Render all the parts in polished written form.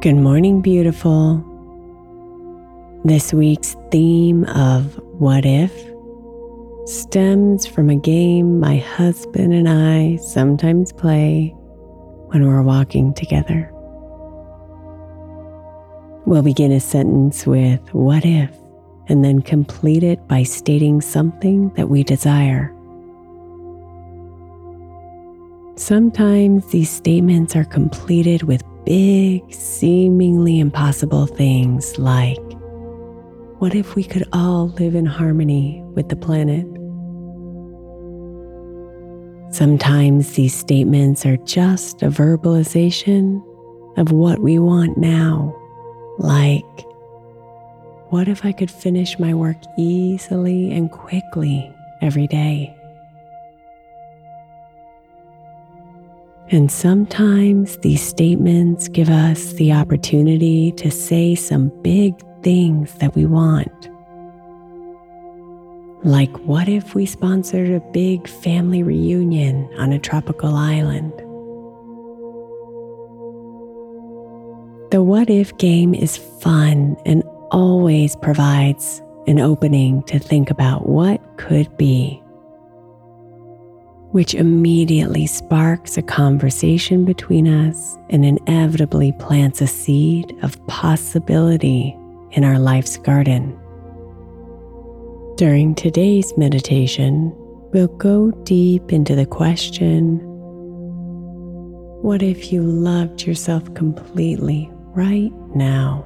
Good morning, beautiful. This week's theme of What If stems from a game my husband and I sometimes play when we're walking together. We'll begin a sentence with What If and then complete it by stating something that we desire. Sometimes these statements are completed with big, seemingly impossible things like, what if we could all live in harmony with the planet? Sometimes these statements are just a verbalization of what we want now, like, what if I could finish my work easily and quickly every day? And sometimes these statements give us the opportunity to say some big things that we want. Like, what if we sponsored a big family reunion on a tropical island? The What If game is fun and always provides an opening to think about what could be, which immediately sparks a conversation between us and inevitably plants a seed of possibility in our life's garden. During today's meditation, we'll go deep into the question, what if you loved yourself completely right now?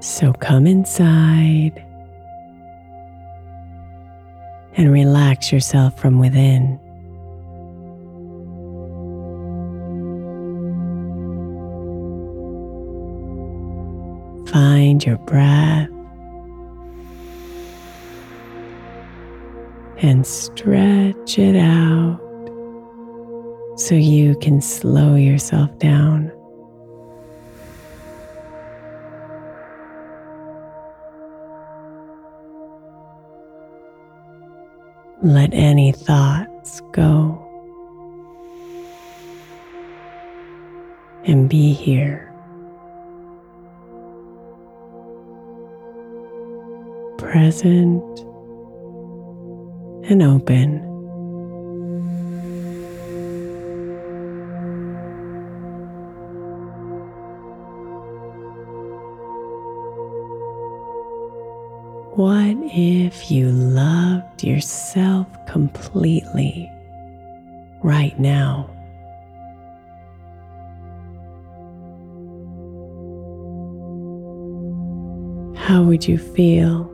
So come inside and relax yourself from within. Find your breath and stretch it out so you can slow yourself down. Let any thoughts go and be here, present and open. What if you loved yourself completely right now? How would you feel?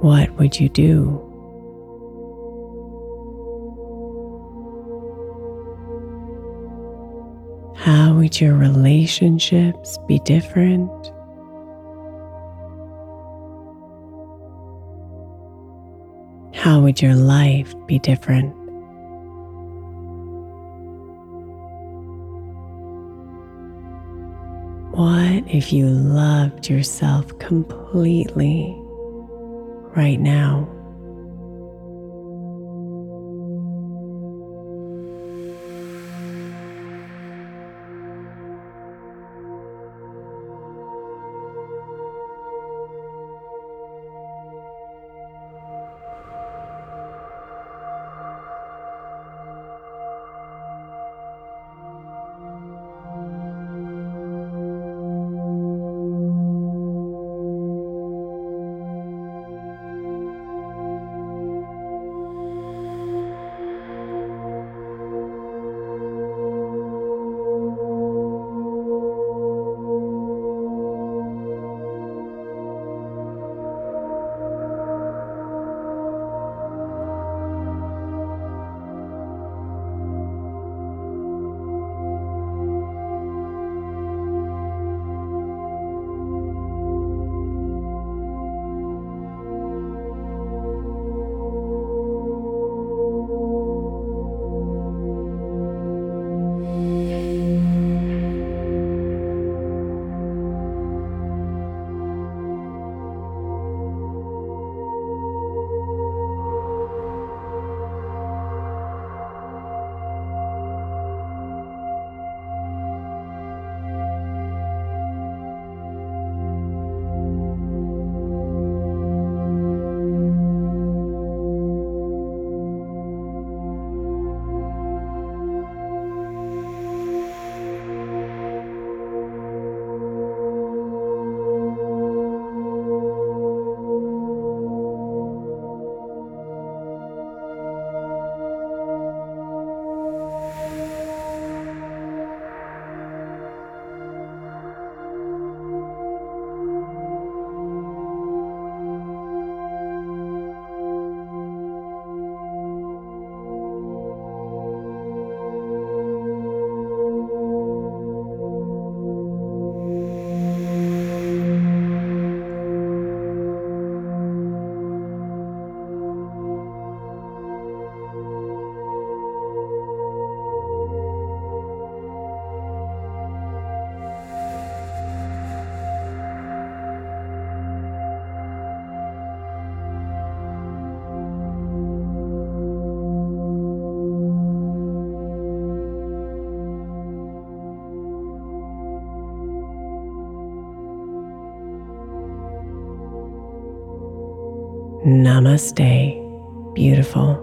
What would you do? How would your relationships be different? How would your life be different? What if you loved yourself completely right now? Namaste, beautiful.